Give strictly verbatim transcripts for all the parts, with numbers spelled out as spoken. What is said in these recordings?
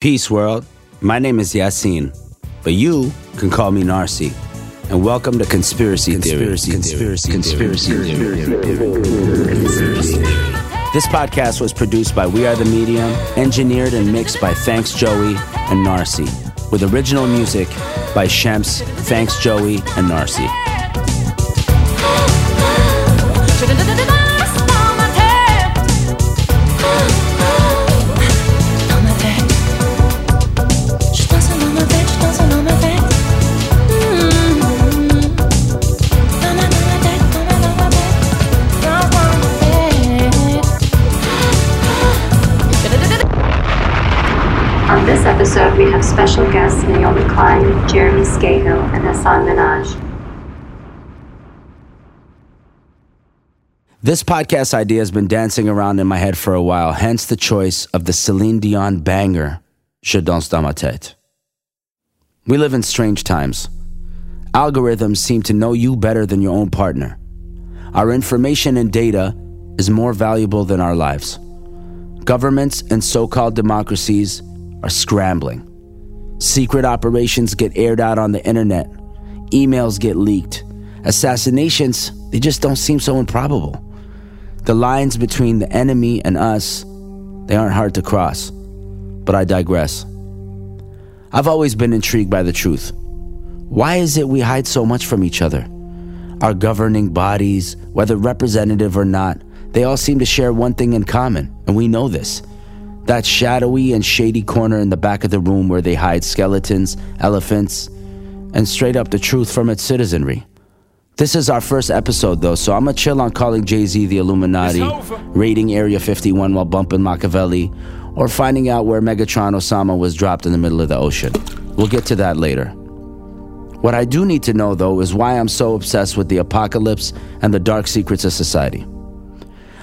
Peace, world. My name is Yasin, but you can call me Narcy. And welcome to Conspiracy Theory. Conspiracy Theory. This podcast was produced by We Are The Medium, engineered and mixed by Thanks Joey and Narcy, with original music by Shems, Thanks Joey, and Narcy. Episode, we have special guests Naomi Klein, Jeremy Scahill, and Hasan Minhaj. This podcast idea has been dancing around in my head for a while, hence the choice of the Celine Dion banger, Je danse dans ma tête. We live in strange times. Algorithms seem to know you better than your own partner. Our information and data is more valuable than our lives. Governments and so-called democracies are scrambling. Secret operations get aired out on the internet. Emails get leaked. Assassinations, they just don't seem so improbable. The lines between the enemy and us, they aren't hard to cross. But I digress. I've always been intrigued by the truth. Why is it we hide so much from each other? Our governing bodies, whether representative or not, they all seem to share one thing in common, and we know this. That shadowy and shady corner in the back of the room where they hide skeletons, elephants, and straight up the truth from its citizenry. This is our first episode though, so I'ma chill on calling Jay-Z the Illuminati, raiding Area fifty-one while bumping Machiavelli, or finding out where Megatron Osama was dropped in the middle of the ocean. We'll get to that later. What I do need to know though is why I'm so obsessed with the apocalypse and the dark secrets of society.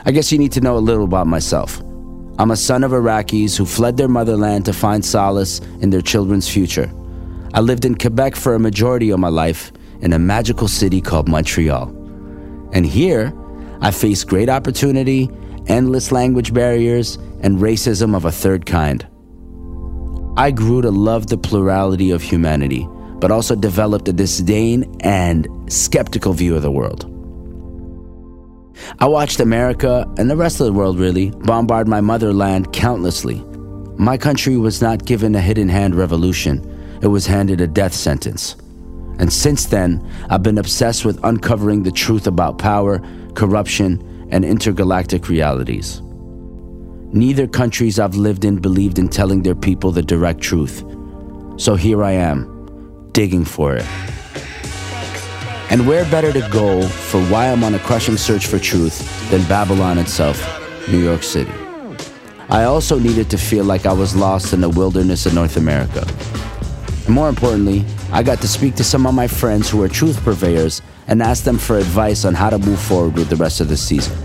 I guess you need to know a little about myself. I'm a son of Iraqis who fled their motherland to find solace in their children's future. I lived in Quebec for a majority of my life in a magical city called Montreal. And here, I faced great opportunity, endless language barriers, and racism of a third kind. I grew to love the plurality of humanity, but also developed a disdain and skeptical view of the world. I watched America, and the rest of the world really, bombard my motherland countlessly. My country was not given a hidden hand revolution. It was handed a death sentence. And since then, I've been obsessed with uncovering the truth about power, corruption, and intergalactic realities. Neither countries I've lived in believed in telling their people the direct truth. So here I am, digging for it. And where better to go for why I'm on a crushing search for truth than Babylon itself, New York City. I also needed to feel like I was lost in the wilderness of North America. And more importantly, I got to speak to some of my friends who are truth purveyors and ask them for advice on how to move forward with the rest of the season.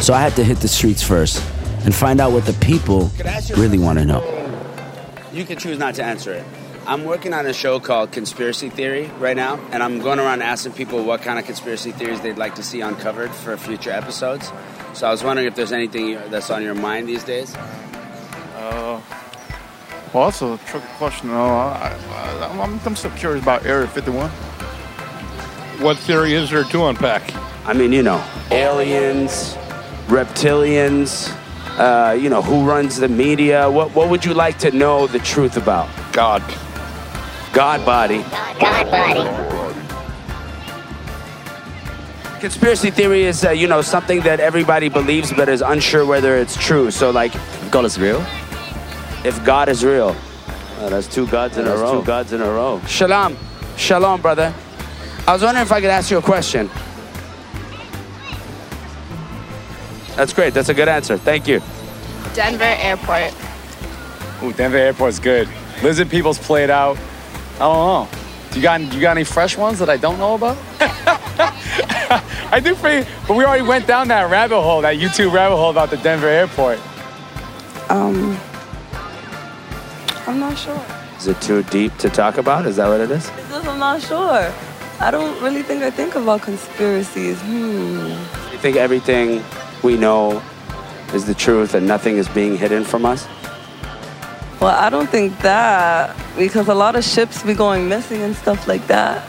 So I had to hit the streets first and find out what the people really want to know. You can choose not to answer it. I'm working on a show called Conspiracy Theory right now, and I'm going around asking people what kind of conspiracy theories they'd like to see uncovered for future episodes. So I was wondering if there's anything that's on your mind these days. Uh, well, that's a tricky question. Uh, I, I, I'm, I'm still curious about Area fifty-one. What theory is there to unpack? I mean, you know, aliens, reptilians, uh, you know, who runs the media. What, what would you like to know the truth about? God. God body. God body. Conspiracy theory is, uh, you know, something that everybody believes but is unsure whether it's true. So, like, if God is real. If God is real, oh, that's two gods in a row. Two gods in a row. Shalom, shalom, brother. I was wondering if I could ask you a question. That's great. That's a good answer. Thank you. Denver Airport. Ooh, Denver Airport's good. Lizard people's played out. I don't know. You got you got any fresh ones that I don't know about? I do for you, but we already went down that rabbit hole, that YouTube rabbit hole about the Denver airport. Um, I'm not sure. Is it too deep to talk about? Is that what it is? It's just, I'm not sure. I don't really think I think about conspiracies. Hmm. You think everything we know is the truth and nothing is being hidden from us? Well, I don't think that, because a lot of ships be going missing and stuff like that.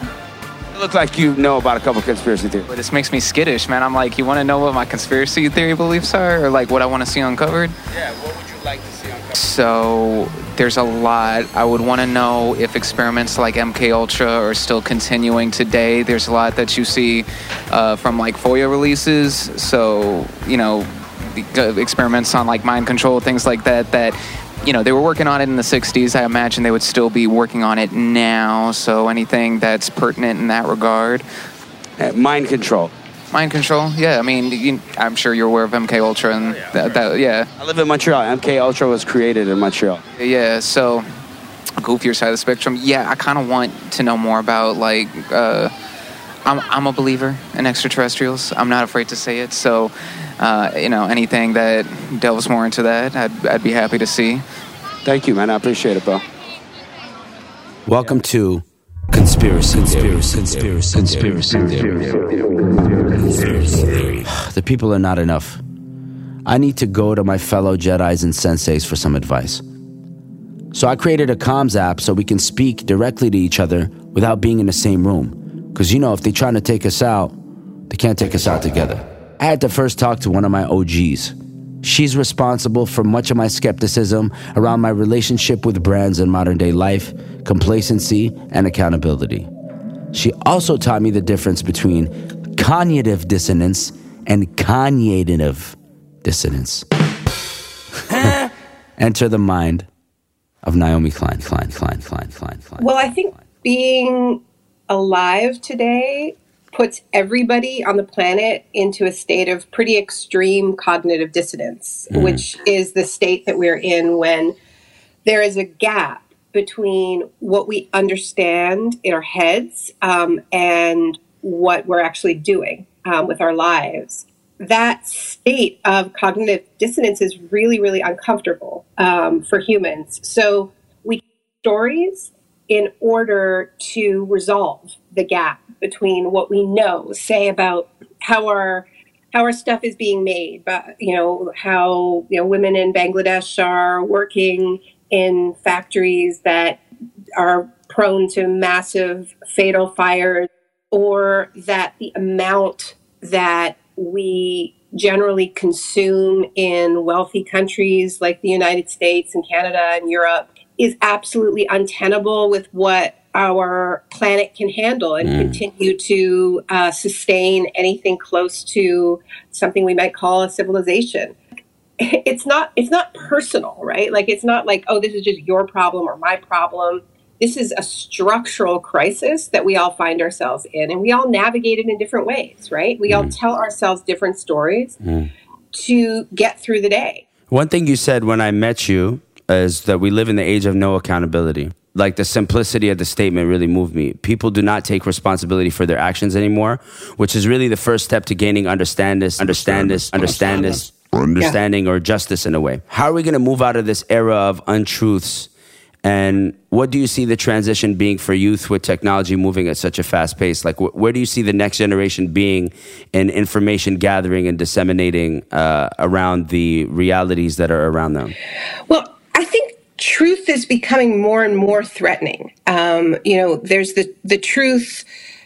It looks like you know about a couple of conspiracy theories. But this makes me skittish, man. I'm like, you want to know what my conspiracy theory beliefs are? Or like what I want to see uncovered? Yeah, what would you like to see uncovered? So there's a lot. I would want to know if experiments like M K Ultra are still continuing today. There's a lot that you see uh, from like FOIA releases. So, you know, experiments on like mind control, things like that, that you know, they were working on it in the sixties. I imagine they would still be working on it now. So anything that's pertinent in that regard. Mind control. Mind control, yeah. I mean, you, I'm sure you're aware of M K Ultra. And oh, yeah, that, that, yeah. I live in Montreal. M K Ultra was created in Montreal. Yeah, so goofier side of the spectrum. Yeah, I kind of want to know more about, like, uh, I'm, I'm a believer in extraterrestrials. I'm not afraid to say it. So, uh, you know, anything that delves more into that, I'd, I'd be happy to see. Thank you, man. I appreciate it, bro. Welcome to Conspiracy Theory. Conspiracy Theory. Conspiracy Theory. The people are not enough. I need to go to my fellow Jedis and senseis for some advice. So I created a comms app so we can speak directly to each other without being in the same room. Because, you know, if they're trying to take us out, they can't take us out together. I had to first talk to one of my O Gs. She's responsible for much of my skepticism around my relationship with brands in modern-day life, complacency, and accountability. She also taught me the difference between cognitive dissonance and cognitive dissonance. Enter the mind of Naomi Klein, Klein, Klein, Klein, Klein, Klein. Well, I think being alive today puts everybody on the planet into a state of pretty extreme cognitive dissonance, mm. which is the state that we're in when there is a gap between what we understand in our heads um, and what we're actually doing um, with our lives. That state of cognitive dissonance is really, really uncomfortable um, for humans. So we tell stories in order to resolve the gap between what we know, say about how our how our stuff is being made, but you know, how you know women in Bangladesh are working in factories that are prone to massive fatal fires, or that the amount that we generally consume in wealthy countries like the United States and Canada and Europe is absolutely untenable with what our planet can handle and mm. continue to uh, sustain anything close to something we might call a civilization. It's not, it's not personal, right? Like, it's not like, oh, this is just your problem or my problem. This is a structural crisis that we all find ourselves in, and we all navigate it in different ways, right? We mm. all tell ourselves different stories mm. to get through the day. One thing you said when I met you is that we live in the age of no accountability. Like, the simplicity of the statement really moved me. People do not take responsibility for their actions anymore, which is really the first step to gaining understand this, understand this, understand this, or understanding or justice in a way. How are we going to move out of this era of untruths? And what do you see the transition being for youth with technology moving at such a fast pace? Like, wh- where do you see the next generation being in information gathering and disseminating uh, around the realities that are around them? Well, I think truth is becoming more and more threatening. Um, you know, there's the, the truth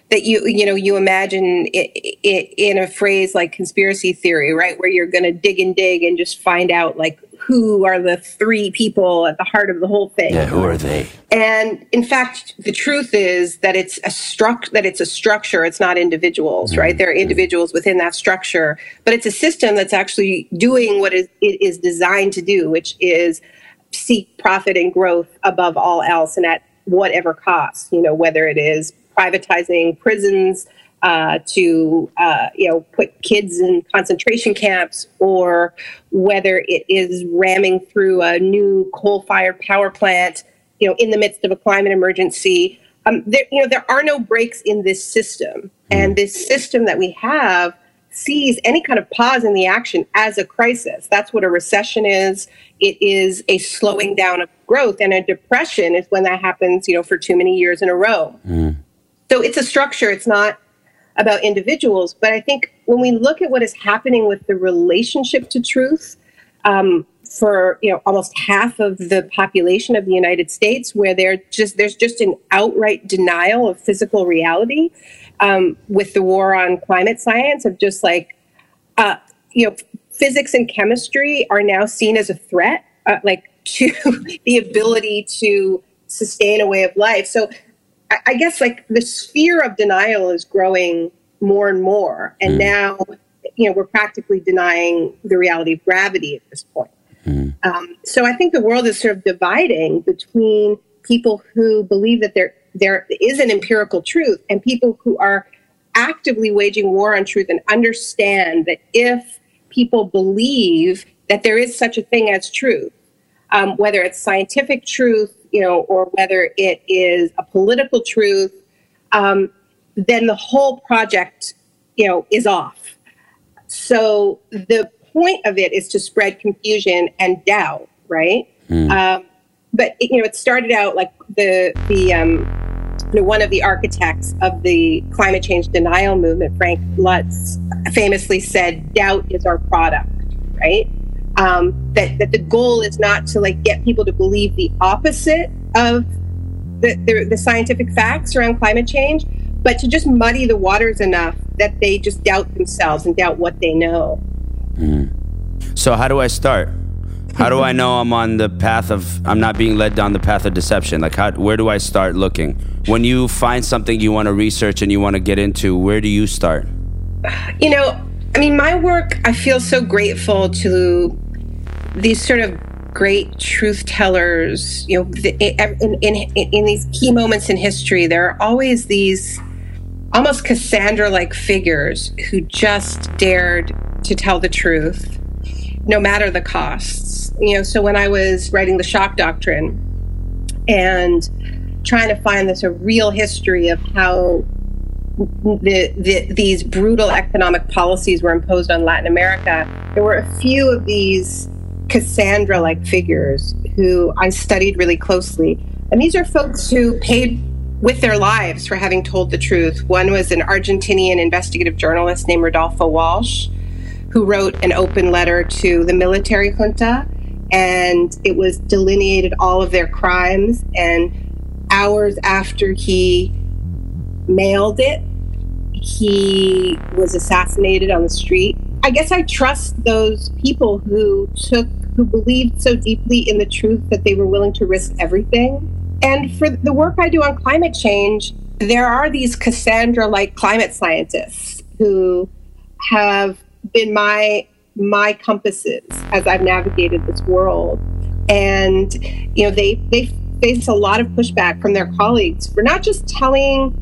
that you, you know, you imagine it, it, in a phrase like conspiracy theory, right? Where you're going to dig and dig and just find out, like, who are the three people at the heart of the whole thing? Yeah, who are they? And in fact, the truth is that it's a struct that it's a structure. It's not individuals, mm-hmm. right? There are individuals within that structure, but it's a system that's actually doing what it is designed to do, which is seek profit and growth above all else and at whatever cost, you know, whether it is privatizing prisons uh, to, uh, you know, put kids in concentration camps, or whether it is ramming through a new coal-fired power plant, you know, in the midst of a climate emergency. Um, there, you know, there are no breaks in this system. And this system that we have sees any kind of pause in the action as a crisis. That's what a recession is. It is a slowing down of growth, and a depression is when that happens, you know, for too many years in a row. Mm. So it's a structure. It's not about individuals. But I think when we look at what is happening with the relationship to truth, um, for, you know, almost half of the population of the United States, where they're just, there's just an outright denial of physical reality, um, with the war on climate science, of just like, uh, you know, physics and chemistry are now seen as a threat, uh, like to the ability to sustain a way of life. So I, I guess like the sphere of denial is growing more and more. And mm. now, you know, we're practically denying the reality of gravity at this point. Mm. Um, so I think the world is sort of dividing between people who believe that there there is an empirical truth and people who are actively waging war on truth and understand that if people believe that there is such a thing as truth, um, whether it's scientific truth, you know, or whether it is a political truth, um, then the whole project, you know, is off. So the point of it is to spread confusion and doubt, right? Mm. Um, but it, you know, it started out like the the um, you know, one of the architects of the climate change denial movement, Frank Lutz, famously said, "Doubt is our product," right? Um, that that the goal is not to like get people to believe the opposite of the the, the scientific facts around climate change, but to just muddy the waters enough that they just doubt themselves and doubt what they know. Mm. So how do I start? How do I know I'm on the path of, I'm not being led down the path of deception? Like, how, where do I start looking? When you find something you want to research and you want to get into, where do you start? You know, I mean, my work, I feel so grateful to these sort of great truth tellers. You know, in, in, in these key moments in history, there are always these almost Cassandra-like figures who just dared to tell the truth, no matter the costs. You know, so when I was writing the Shock Doctrine and trying to find this a real history of how the, the, these brutal economic policies were imposed on Latin America, there were a few of these Cassandra-like figures who I studied really closely. And these are folks who paid with their lives for having told the truth. One was an Argentinian investigative journalist named Rodolfo Walsh, who wrote an open letter to the military junta, and it was delineated all of their crimes. And hours after he mailed it, he was assassinated on the street. I guess I trust those people who took, who believed so deeply in the truth that they were willing to risk everything. And for the work I do on climate change, there are these Cassandra-like climate scientists who have been my my compasses as I've navigated this world. And you know, they they face a lot of pushback from their colleagues for not just telling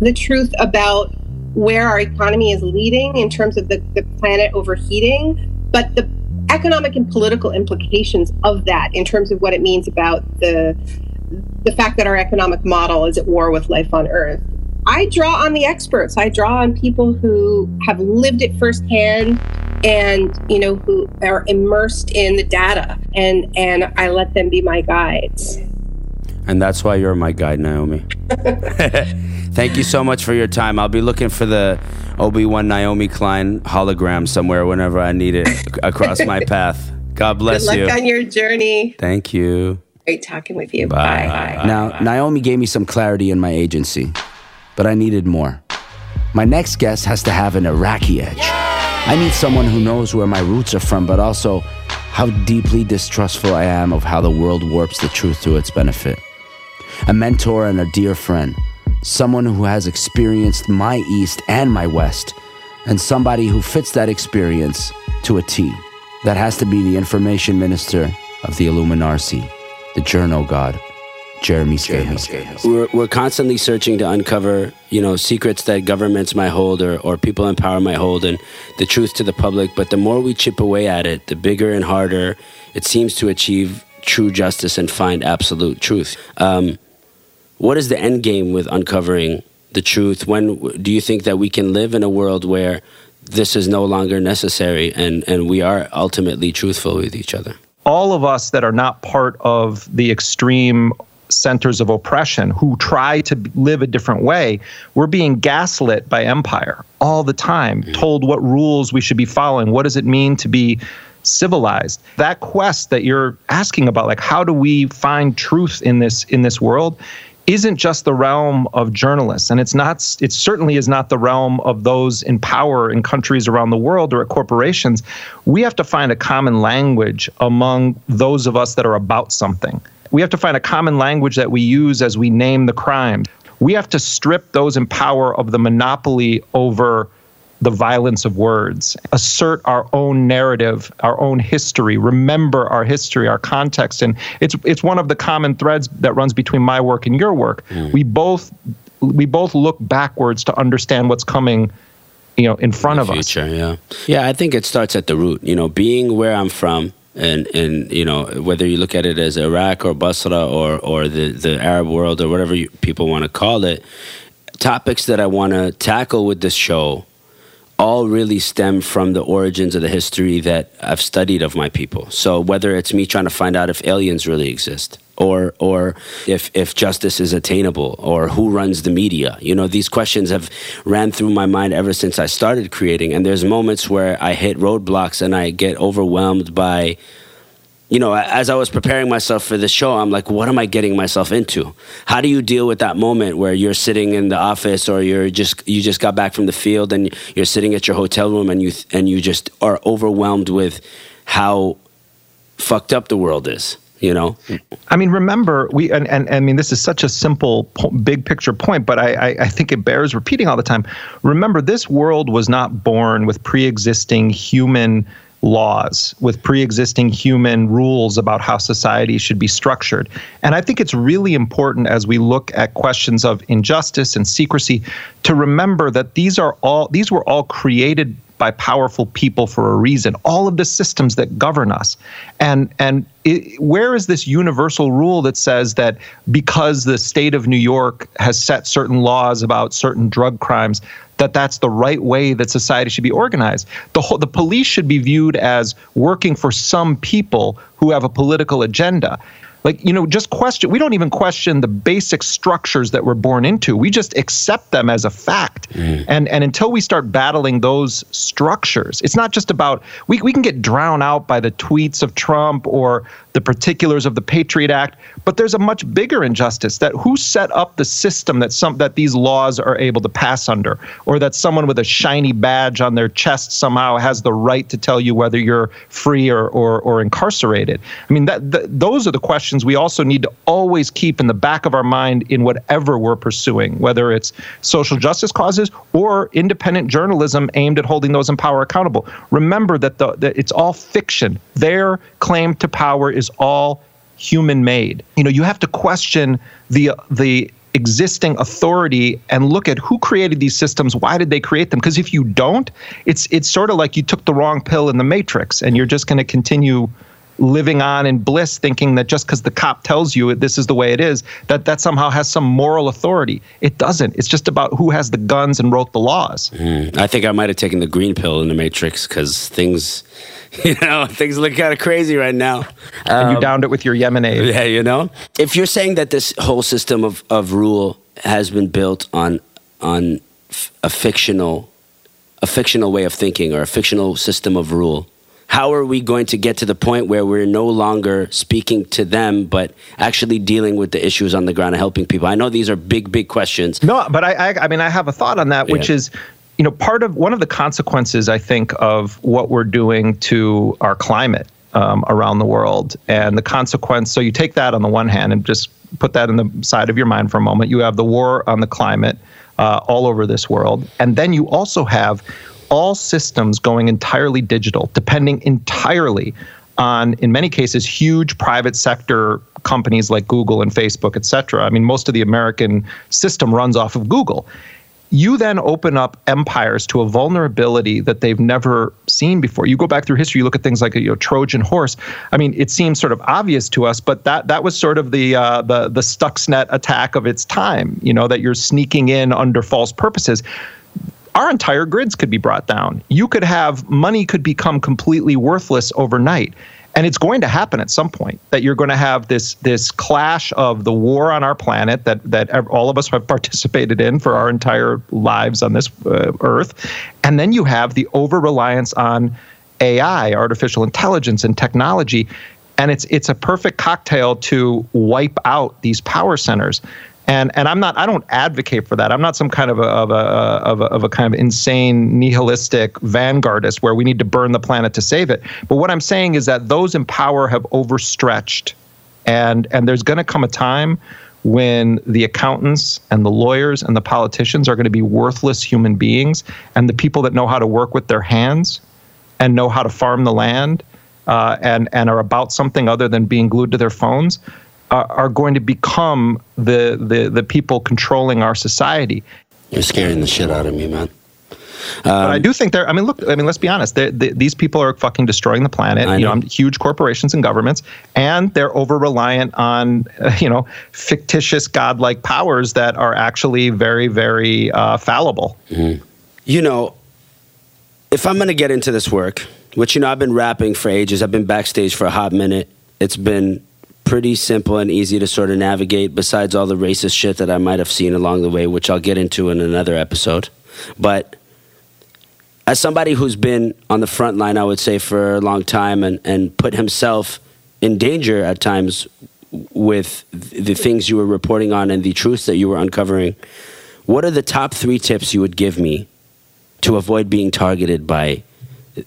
the truth about where our economy is leading in terms of the, the planet overheating, but the economic and political implications of that in terms of what it means about the the fact that our economic model is at war with life on Earth. I draw on the experts. I draw on people who have lived it firsthand and, you know, who are immersed in the data. And, and I let them be my guides. And that's why you're my guide, Naomi. Thank you so much for your time. I'll be looking for the Obi-Wan Naomi Klein hologram somewhere whenever I need it across my path. God bless you. Good luck on your journey. Thank you. Great talking with you. Bye. Bye. Bye. Now, Bye. Naomi gave me some clarity in my agency, but I needed more. My next guest has to have an Iraqi edge. Yay! I need someone who knows where my roots are from, but also how deeply distrustful I am of how the world warps the truth to its benefit. A mentor and a dear friend, someone who has experienced my East and my West, and somebody who fits that experience to a T. That has to be the information minister of the Illuminarcy, the Journo God, Jeremy Scahill. We're, we're constantly searching to uncover, you know, secrets that governments might hold or, or people in power might hold, and the truth to the public. But the more we chip away at it, the bigger and harder it seems to achieve true justice and find absolute truth. Um, what is the end game with uncovering the truth? When do you think that we can live in a world where this is no longer necessary and, and we are ultimately truthful with each other? All of us that are not part of the extreme centers of oppression who try to live a different way, we're being gaslit by empire all the time, told what rules we should be following. What does it mean to be civilized. That quest that you're asking about, like how do we find truth in this in this world, isn't just the realm of journalists, and it's not. It certainly is not the realm of those in power in countries around the world or at corporations. We have to find a common language among those of us that are about something. We have to find a common language that we use as we name the crime. We have to strip those in power of the monopoly over the violence of words, assert our own narrative, our own history, remember our history, our context. And it's it's one of the common threads that runs between my work and your work. Mm. We both we both look backwards to understand what's coming, you know, in front in the of future, us. Yeah. Yeah, I think it starts at the root, you know, being where I'm from. And, and you know, whether you look at it as Iraq or Basra or, or the, the Arab world or whatever you, people want to call it, topics that I want to tackle with this show all really stem from the origins of the history that I've studied of my people. So whether it's me trying to find out if aliens really exist, or or if if justice is attainable, or who runs the media. You know, these questions have ran through my mind ever since I started creating, and there's moments where I hit roadblocks and I get overwhelmed by, you know, as I was preparing myself for this show, I'm like, what am I getting myself into? How do you deal with that moment where you're sitting in the office, or you're just you just got back from the field and you're sitting at your hotel room and you and you just are overwhelmed with how fucked up the world is? You know, I mean, remember we and, and, and I mean, this is such a simple po- big picture point, but I, I, I think it bears repeating all the time. Remember, this world was not born with pre-existing human laws, with pre-existing human rules about how society should be structured. And I think it's really important as we look at questions of injustice and secrecy to remember that these are all these were all created by powerful people for a reason, all of the systems that govern us. And and it, where is this universal rule that says that because the state of New York has set certain laws about certain drug crimes, that that's the right way that society should be organized? The whole, the police should be viewed as working for some people who have a political agenda. Like, you know, just question, we don't even question the basic structures that we're born into. We just accept them as a fact. Mm. And and until we start battling those structures, it's not just about, we, we can get drowned out by the tweets of Trump or the particulars of the Patriot Act, but there's a much bigger injustice that who set up the system that some that these laws are able to pass under, or that someone with a shiny badge on their chest somehow has the right to tell you whether you're free or or, or incarcerated. I mean, that th- those are the questions we also need to always keep in the back of our mind in whatever we're pursuing, whether it's social justice causes or independent journalism aimed at holding those in power accountable. Remember that, the, that it's all fiction. Their claim to power is all human-made. You know, you have to question the the existing authority and look at who created these systems. Why did they create them? Because if you don't, it's it's sort of like you took the wrong pill in the Matrix, and you're just going to continue living on in bliss, thinking that just because the cop tells you this is the way it is, that that somehow has some moral authority. It doesn't. It's just about who has the guns and wrote the laws. Mm. I think I might have taken the green pill in the Matrix because things... You know, things look kind of crazy right now. Um, and you downed it with your Yemenade. Yeah, you know? If you're saying that this whole system of, of rule has been built on on f- a fictional a fictional way of thinking or a fictional system of rule, how are we going to get to the point where we're no longer speaking to them, but actually dealing with the issues on the ground and helping people? I know these are big, big questions. No, but I, I, I mean, I have a thought on that, which yeah. is... You know, part of one of the consequences, I think, of what we're doing to our climate um, around the world and the consequence. So you take that on the one hand and just put that in the side of your mind for a moment. You have the war on the climate uh, all over this world. And then you also have all systems going entirely digital, depending entirely on, in many cases, huge private sector companies like Google and Facebook, et cetera. I mean, most of the American system runs off of Google. You then open up empires to a vulnerability that they've never seen before. You go back through history, you look at things like a you know, Trojan horse. I mean, it seems sort of obvious to us, but that that was sort of the uh, the the Stuxnet attack of its time. You know, that you're sneaking in under false purposes. Our entire grids could be brought down. You could have money could become completely worthless overnight. And it's going to happen at some point that you're going to have this this clash of the war on our planet that that all of us have participated in for our entire lives on this uh, earth. And then you have the over-reliance on A I, artificial intelligence, and technology. And it's it's a perfect cocktail to wipe out these power centers. And and I'm not I don't advocate for that. I'm not some kind of a of a of a, of a kind of insane nihilistic vanguardist where we need to burn the planet to save it. But what I'm saying is that those in power have overstretched, and and there's going to come a time when the accountants and the lawyers and the politicians are going to be worthless human beings, and the people that know how to work with their hands and know how to farm the land uh, and and are about something other than being glued to their phones uh, are going to become the, the the people controlling our society. You're scaring the shit out of me, man. Um, but I do think they're, I mean, look, I mean, let's be honest. They're, they, these people are fucking destroying the planet, know. you know, huge corporations and governments, and they're over-reliant on, uh, you know, fictitious godlike powers that are actually very, very uh, fallible. Mm-hmm. You know, if I'm going to get into this work, which, you know, I've been rapping for ages. I've been backstage for a hot minute. It's been pretty simple and easy to sort of navigate, besides all the racist shit that I might have seen along the way, which I'll get into in another episode. But as somebody who's been on the front line, I would say, for a long time, and, and put himself in danger at times with the things you were reporting on and the truths that you were uncovering, what are the top three tips you would give me to avoid being targeted by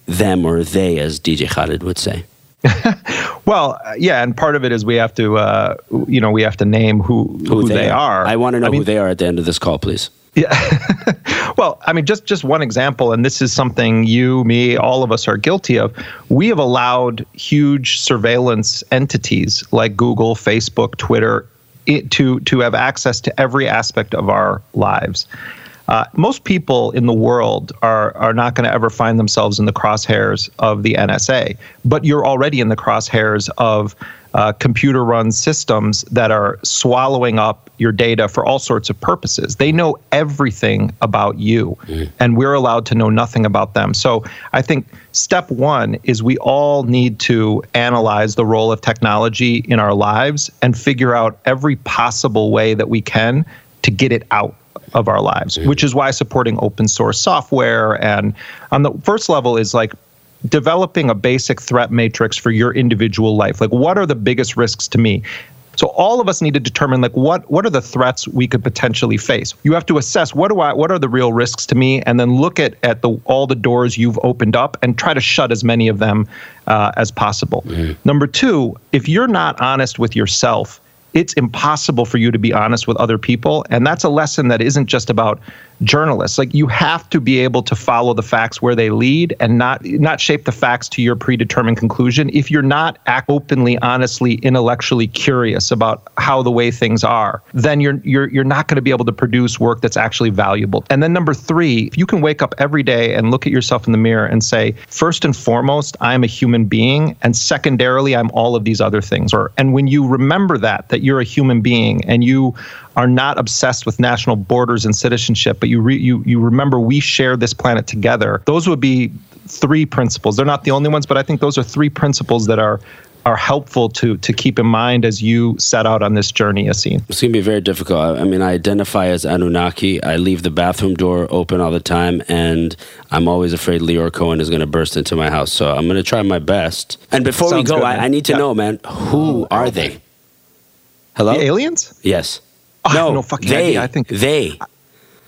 them, or they, as D J Khaled would say? Well, yeah, and part of it is we have to, uh, you know, we have to name who, who, who they, they are. are. I want to know I mean, who they are at the end of this call, please. Yeah. Well, I mean, just, just one example, and this is something you, me, all of us are guilty of. We have allowed huge surveillance entities like Google, Facebook, Twitter it, to, to have access to every aspect of our lives. Uh, most people in the world are, are not going to ever find themselves in the crosshairs of the N S A, but you're already in the crosshairs of uh, computer-run systems that are swallowing up your data for all sorts of purposes. They know everything about you, mm-hmm. and we're allowed to know nothing about them. So I think step one is we all need to analyze the role of technology in our lives and figure out every possible way that we can to get it out of our lives, which is why supporting open source software, and on the first level is like developing a basic threat matrix for your individual life. Like, what are the biggest risks to me? So all of us need to determine, like, what what are the threats we could potentially face? You have to assess what do I what are the real risks to me, and then look at at the all the doors you've opened up and try to shut as many of them uh, as possible. Mm-hmm. Number two, if you're not honest with yourself, it's impossible for you to be honest with other people. And that's a lesson that isn't just about journalists. Like, you have to be able to follow the facts where they lead and not not shape the facts to your predetermined conclusion if you're not openly, honestly, intellectually curious about how the way things are. Then you're you're you're not going to be able to produce work that's actually valuable. And then number three, if you can wake up every day and look at yourself in the mirror and say, first and foremost, I'm a human being, and secondarily, I'm all of these other things. Or and when you remember that that you're a human being and you are not obsessed with national borders and citizenship, but you re, you you remember we share this planet together. Those would be three principles. They're not the only ones, but I think those are three principles that are are helpful to to keep in mind as you set out on this journey, Yasin. It's going to be very difficult. I mean, I identify as Anunnaki. I leave the bathroom door open all the time, and I'm always afraid Leor Cohen is going to burst into my house. So I'm going to try my best. And before Sounds we go, good, I, I need to yeah. know, man, who are they? Hello? The aliens? Yes. Oh, no, no fucking they, idea. I think they.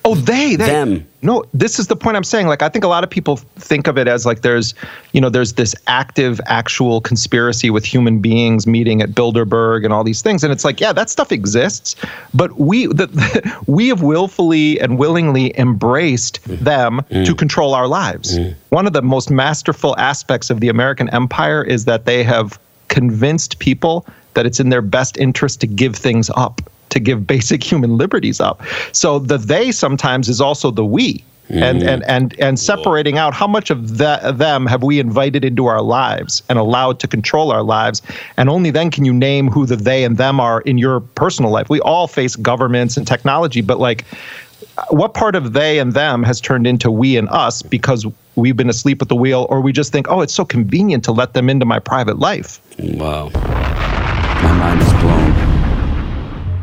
Oh, they, they. Them. No, this is the point I'm saying. Like, I think a lot of people think of it as like there's, you know, there's this active, actual conspiracy with human beings meeting at Bilderberg and all these things. And it's like, yeah, that stuff exists. But we the, the, we have willfully and willingly embraced them mm. to control our lives. Mm. One of the most masterful aspects of the American empire is that they have convinced people that it's in their best interest to give things up, to give basic human liberties up. So the they sometimes is also the we. Mm. And, and and and separating out how much of the, them have we invited into our lives and allowed to control our lives. And only then can you name who the they and them are in your personal life. We all face governments and technology, but like, what part of they and them has turned into we and us because we've been asleep at the wheel, or we just think, oh, it's so convenient to let them into my private life. Wow. My mind is blown.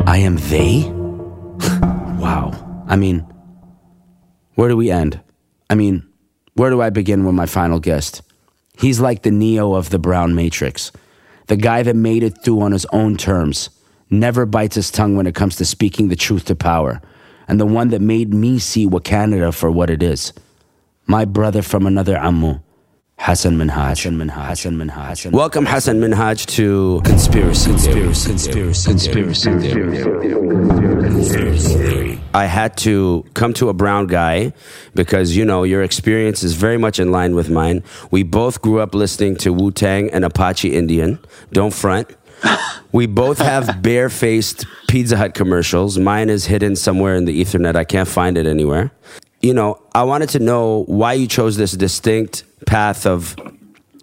I am they? Wow. I mean, where do we end? I mean, where do I begin with my final guest? He's like the Neo of the brown matrix, the guy that made it through on his own terms, never bites his tongue when it comes to speaking the truth to power, and the one that made me see Canada for what it is. My brother from another Ammu, Hasan Minhaj. Minhaj. Welcome, Hasan Minhaj, to Conspiracy Conspiracy Conspiracy Conspiracy Theory. I had to come to a brown guy because, you know, your experience is very much in line with mine. We both grew up listening to Wu-Tang and Apache Indian. Don't front. We both have bare-faced Pizza Hut commercials. Mine is hidden somewhere in the Ethernet. I can't find it anywhere. You know, I wanted to know why you chose this distinct path of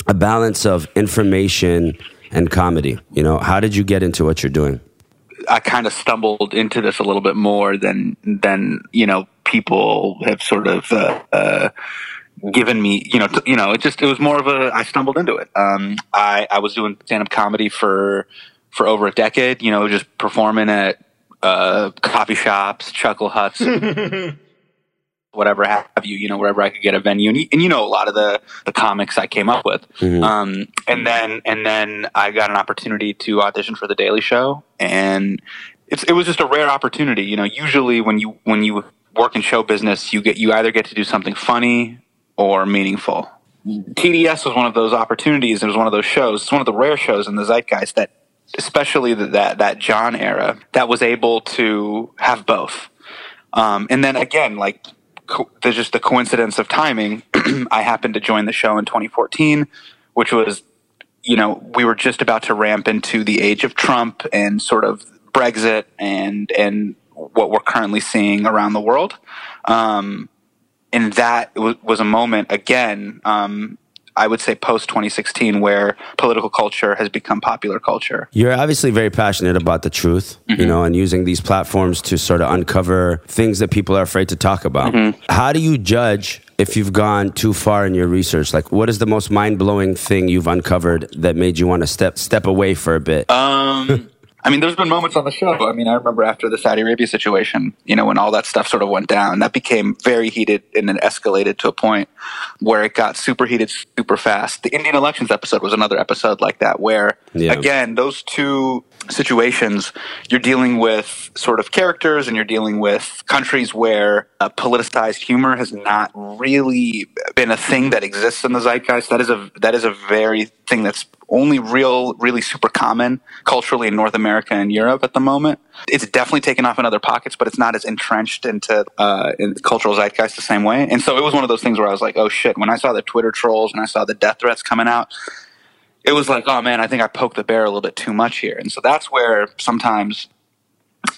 a balance of information and comedy. You know, how did you get into what you're doing? I kind of stumbled into this a little bit more than, than you know, people have sort of uh, uh, given me, you know, t- you know, it just, it was more of a, I stumbled into it. Um, I, I was doing stand-up comedy for, for over a decade, you know, just performing at uh, coffee shops, chuckle huts, whatever have you, you know, wherever I could get a venue. And, and you know, a lot of the, the comics I came up with. Mm-hmm. Um, and then, and then I got an opportunity to audition for The Daily Show. And it's, it was just a rare opportunity. You know, usually when you, when you work in show business, you get, you either get to do something funny or meaningful. T D S was one of those opportunities. It was one of those shows. It's one of the rare shows in the zeitgeist that, especially the, that, that John era, that was able to have both. Um, and then again, like, Co- there's just the coincidence of timing. I happened to join the show in twenty fourteen, which was, you know, we were just about to ramp into the age of Trump and sort of Brexit and and what we're currently seeing around the world. Um, and that w- was a moment, again, um, I would say post twenty sixteen, where political culture has become popular culture. You're obviously very passionate about the truth, mm-hmm. you know, and using these platforms to sort of uncover things that people are afraid to talk about. Mm-hmm. How do you judge if you've gone too far in your research? Like, what is the most mind-blowing thing you've uncovered that made you want to step step away for a bit? Um, I mean, there's been moments on the show. I mean, I remember after the Saudi Arabia situation, you know, when all that stuff sort of went down, that became very heated and then escalated to a point where it got super heated super fast. The Indian elections episode was another episode like that, where, yeah. again, those two situations, you're dealing with sort of characters and you're dealing with countries where uh, politicized humor has not really been a thing that exists in the zeitgeist. That is a, that is a very thing that's only real, really super common culturally in North America and Europe at the moment. It's definitely taken off in other pockets, but it's not as entrenched into uh, in cultural zeitgeist the same way. And so it was one of those things where I was like, oh shit, when I saw the Twitter trolls and I saw the death threats coming out, it was like, oh man, I think I poked the bear a little bit too much here. And so that's where sometimes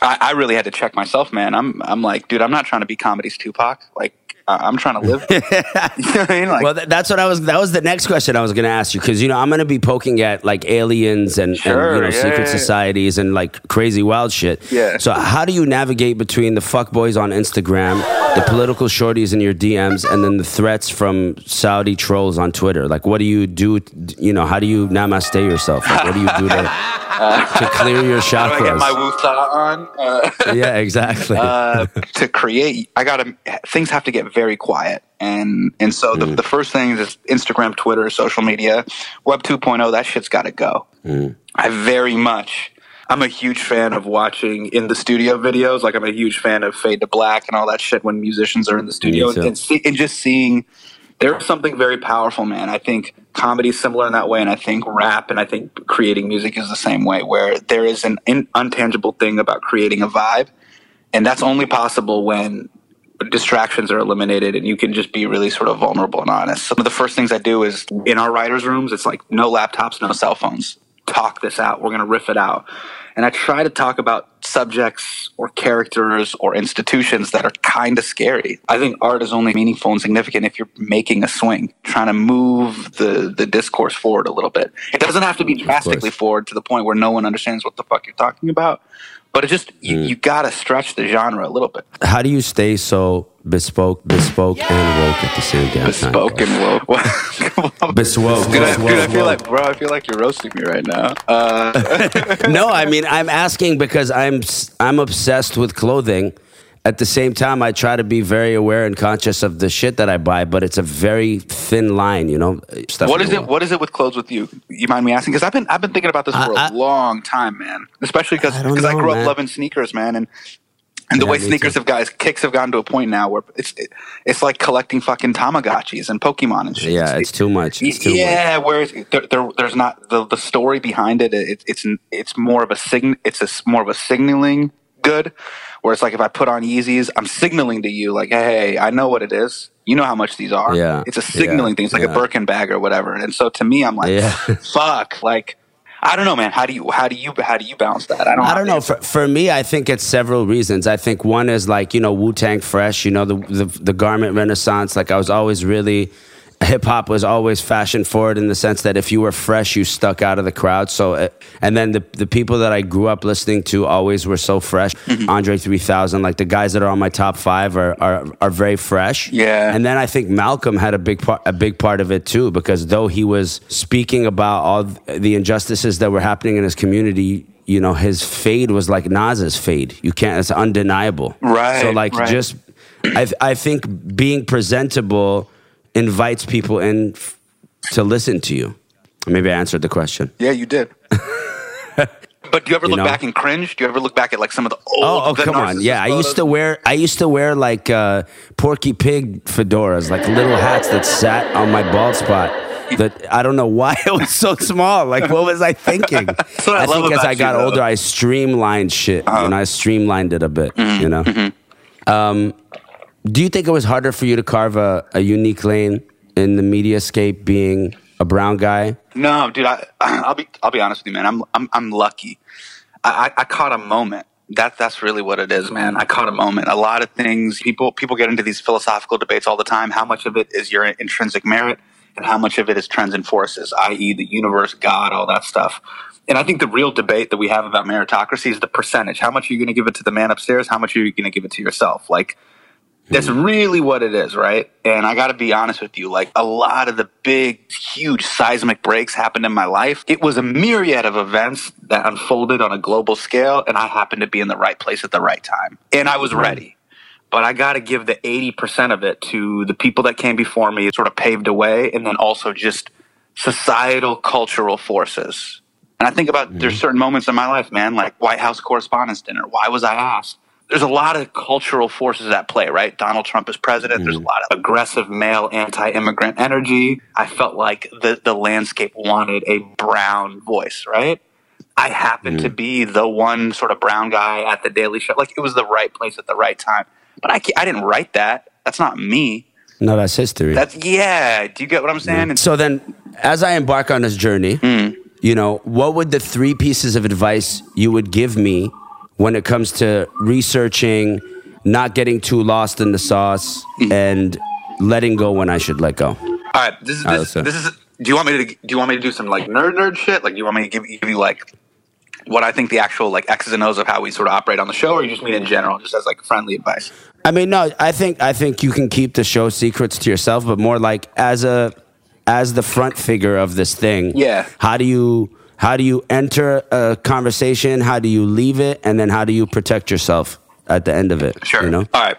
I, I really had to check myself, man. I'm I'm like, dude, I'm not trying to be comedy's Tupac. Like, I'm trying to live. You know what I mean? Like, well, th- that's what I was. That was the next question I was going to ask you, because you know I'm going to be poking at like aliens and, sure, and you know yeah, secret yeah, yeah. societies and like crazy wild shit. Yeah. So how do you navigate between the fuckboys on Instagram, the political shorties in your D Ms, and then the threats from Saudi trolls on Twitter? Like, what do you do? You know, how do you namaste yourself? Like, what do you do to, uh, to clear your chakras? Do I get my wusa on? Uh, yeah, exactly. Uh, to create, I gotta things have to get very very quiet. And and so the, mm. the first thing is Instagram, Twitter, social media, Web two point oh, that shit's got to go. Mm. I very much, I'm a huge fan of watching in the studio videos. Like I'm a huge fan of Fade to Black and all that shit when musicians are in the studio. And, and, see, and just seeing, there's something very powerful, man. I think comedy is similar in that way. And I think rap and I think creating music is the same way, where there is an in, untangible thing about creating a vibe. And that's only possible when distractions are eliminated and you can just be really sort of vulnerable and honest. Some of the first things I do is in our writers' rooms, it's like no laptops, no cell phones. Talk this out. We're going to riff it out. And I try to talk about subjects or characters or institutions that are kind of scary. I think art is only meaningful and significant if you're making a swing, trying to move the, the discourse forward a little bit. It doesn't have to be drastically forward to the point where no one understands what the fuck you're talking about. But it just, you, you gotta stretch the genre a little bit. How do you stay so bespoke, bespoke, yeah. and woke at the same damn bespoke time? Bespoke and woke. Bespoke. Dude, I, dude, I feel like, bro, I feel like you're roasting me right now. Uh. No, I mean, I'm asking because I'm I'm obsessed with clothing. at the same time, I try to be very aware and conscious of the shit that I buy, but it's a very thin line, you know. Stuff what is it? What is it with clothes with you? You mind me asking? Because I've been I've been thinking about this for I, a I, long time, man. Especially because I, I grew man. up loving sneakers, man, and and yeah, the way sneakers have guys kicks have gotten to a point now where it's it, it's like collecting fucking Tamagotchis and Pokemon and shit. Yeah, it's, it's too much. It's too yeah, much. whereas there, there, there's not the the story behind it. it it's it's more of a sign. It's a more of a signaling. Good, where it's like if I put on Yeezys, I'm signaling to you like, hey, I know what it is. You know how much these are. Yeah, it's a signaling yeah, thing. It's like yeah. a Birkin bag or whatever. And so to me, I'm like, yeah. fuck. Like, I don't know, man. How do you how do you how do you balance that? I don't. I don't know. For, for me, I think it's several reasons. I think one is like you know Wu-Tang Fresh. You know the the, the garment renaissance. Like I was always really. Hip hop was always fashion forward in the sense that if you were fresh, you stuck out of the crowd. So, it, and then the the people that I grew up listening to always were so fresh. Mm-hmm. Andre three thousand, like the guys that are on my top five are, are are very fresh. Yeah. And then I think Malcolm had a big part a big part of it too, because though he was speaking about all the injustices that were happening in his community, you know, his fade was like Nas's fade. You can't. It's undeniable. Right. So like right. just, I I think being presentable invites people in f- to listen to you. Maybe I answered the question. Yeah, you did. But do you ever you look know? back and cringe? Do you ever look back at like some of the old? Oh, oh the come on! Yeah, photos? I used to wear. I used to wear like uh, Porky Pig fedoras, like little hats that sat on my bald spot. That I don't know why it was so small. Like, what was I thinking? That's what I, I love think as I got you, older, though. I streamlined shit, uh-huh. and I streamlined it a bit. Mm-hmm. You know. Mm-hmm. Um, Do you think it was harder for you to carve a, a unique lane in the mediascape being a brown guy? No, dude. I, I'll be I'll be honest with you, man. I'm I'm I'm lucky. I, I, I caught a moment. That that's really what it is, man. I caught a moment. A lot of things. People people get into these philosophical debates all the time. How much of it is your intrinsic merit, and how much of it is trends and forces, that is, the universe, God, all that stuff. And I think the real debate that we have about meritocracy is the percentage. How much are you going to give it to the man upstairs? How much are you going to give it to yourself? Like. That's really what it is, right? And I got to be honest with you, like a lot of the big, huge seismic breaks happened in my life. It was a myriad of events that unfolded on a global scale, and I happened to be in the right place at the right time. And I was ready. But I got to give the eighty percent of it to the people that came before me, sort of paved the way, and then also just societal, cultural forces. And I think about mm-hmm. there's certain moments in my life, man, like White House Correspondents' Dinner. Why was I asked? There's a lot of cultural forces at play, right? Donald Trump is president. Mm-hmm. There's a lot of aggressive male anti-immigrant energy. I felt like the, the landscape wanted a brown voice, right? I happened mm-hmm. to be the one sort of brown guy at The Daily Show. Like, it was the right place at the right time. But I, can't, I didn't write that. That's not me. No, that's history. That's yeah. Do you get what I'm saying? Mm-hmm. So then, as I embark on this journey, mm-hmm. you know, what would the three pieces of advice you would give me when it comes to researching, not getting too lost in the sauce, and letting go when I should let go? All right, this is this, right, this is. Do you want me to do you want me to do some like nerd nerd shit? Like, do you want me to give, give you like what I think the actual like X's and O's of how we sort of operate on the show, or you just mean in general, just as like friendly advice? I mean, no, I think I think you can keep the show secrets to yourself, but more like as a as the front figure of this thing. Yeah. How do you? How do you enter a conversation? How do you leave it? And then how do you protect yourself at the end of it? Sure. You know? All right.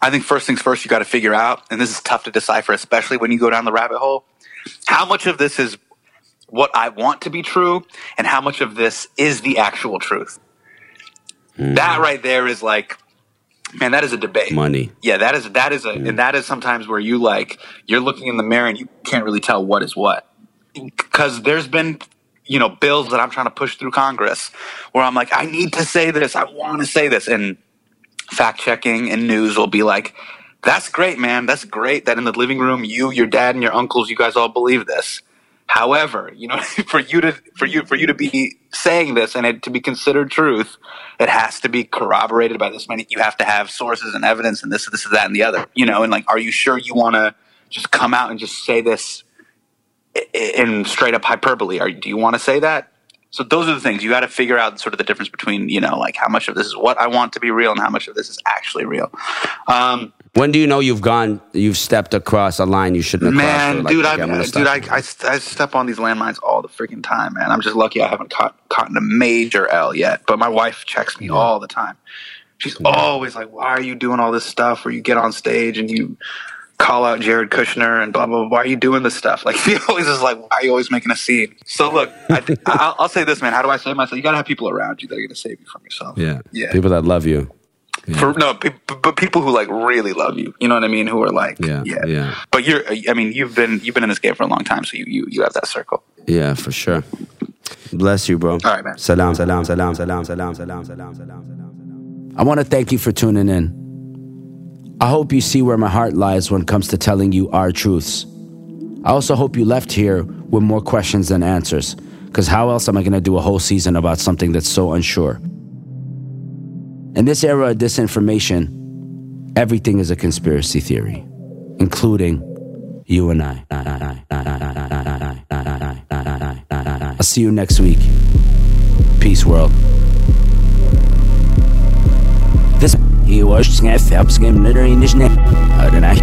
I think first things first, you got to figure out, and this is tough to decipher, especially when you go down the rabbit hole, how much of this is what I want to be true and how much of this is the actual truth. Mm. That right there is like, man, that is a debate. Money. Yeah, that is, that is a, mm. and that is sometimes where you like, you're looking in the mirror and you can't really tell what is what. Because there's been, you know, bills that I'm trying to push through Congress where I'm like, I need to say this. I want to say this. And fact checking and news will be like, that's great, man. That's great that in the living room, you, your dad and your uncles, you guys all believe this. However, you know, for you to for you for you to be saying this and it to be considered truth, it has to be corroborated by this many. You have to have sources and evidence and this, this, that, and the other, you know, and like, are you sure you want to just come out and just say this? In straight up hyperbole, are, do you want to say that? So those are the things you got to figure out, sort of the difference between, you know, like how much of this is what I want to be real and how much of this is actually real. Um, when do you know you've gone, you've stepped across a line you shouldn't have man, crossed? Or, like, dude, like, I, dude I, I, I step on these landmines all the freaking time, man. I'm just lucky I haven't caught, caught in a major L yet, but my wife checks me all the time. She's yeah. always like, why are you doing all this stuff where you get on stage and you call out Jared Kushner and blah, blah, blah. Why are you doing this stuff? Like, she always is like, why are you always making a scene? So look, I think, I'll, I'll say this, man. How do I save myself? You got to have people around you that are going to save you from yourself. Yeah. yeah. People that love you. Yeah. For, no, pe- but people who like really love you, you know what I mean? Who are like, yeah, yeah. yeah. But you're, I mean, you've been, you've been in this game for a long time. So you, you, you have that circle. Yeah, for sure. Bless you, bro. All right, man. Salam, salam, salam, salam, salam, salam, salam, salam. I want to thank you for tuning in. I hope you see where my heart lies when it comes to telling you our truths. I also hope you left here with more questions than answers, because how else am I going to do a whole season about something that's so unsure? In this era of disinformation, everything is a conspiracy theory, including you and I. I'll see you next week. Peace, world. This he was sniff helps game literally in his neck. I don't know,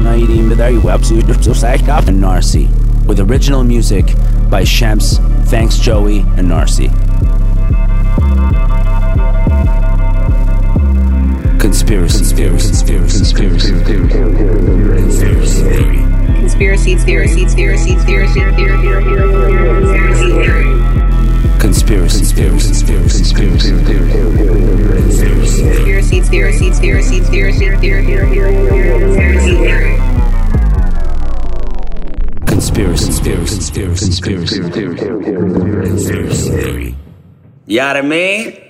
no, you didn't very well, so psyched up and Narcy. With original music by Shems, Thanks Joey, and Narcy. Conspiracy theory. Conspiracy theory. Conspiracy theory. Conspiracy theory. Conspiracy theory. Conspiracy theory. Conspiracy theory. Conspiracy theory. Conspiracy theory. Conspiracy theory. Conspiracy theory. Conspiracy theory. Conspiracy theory. You know what I mean?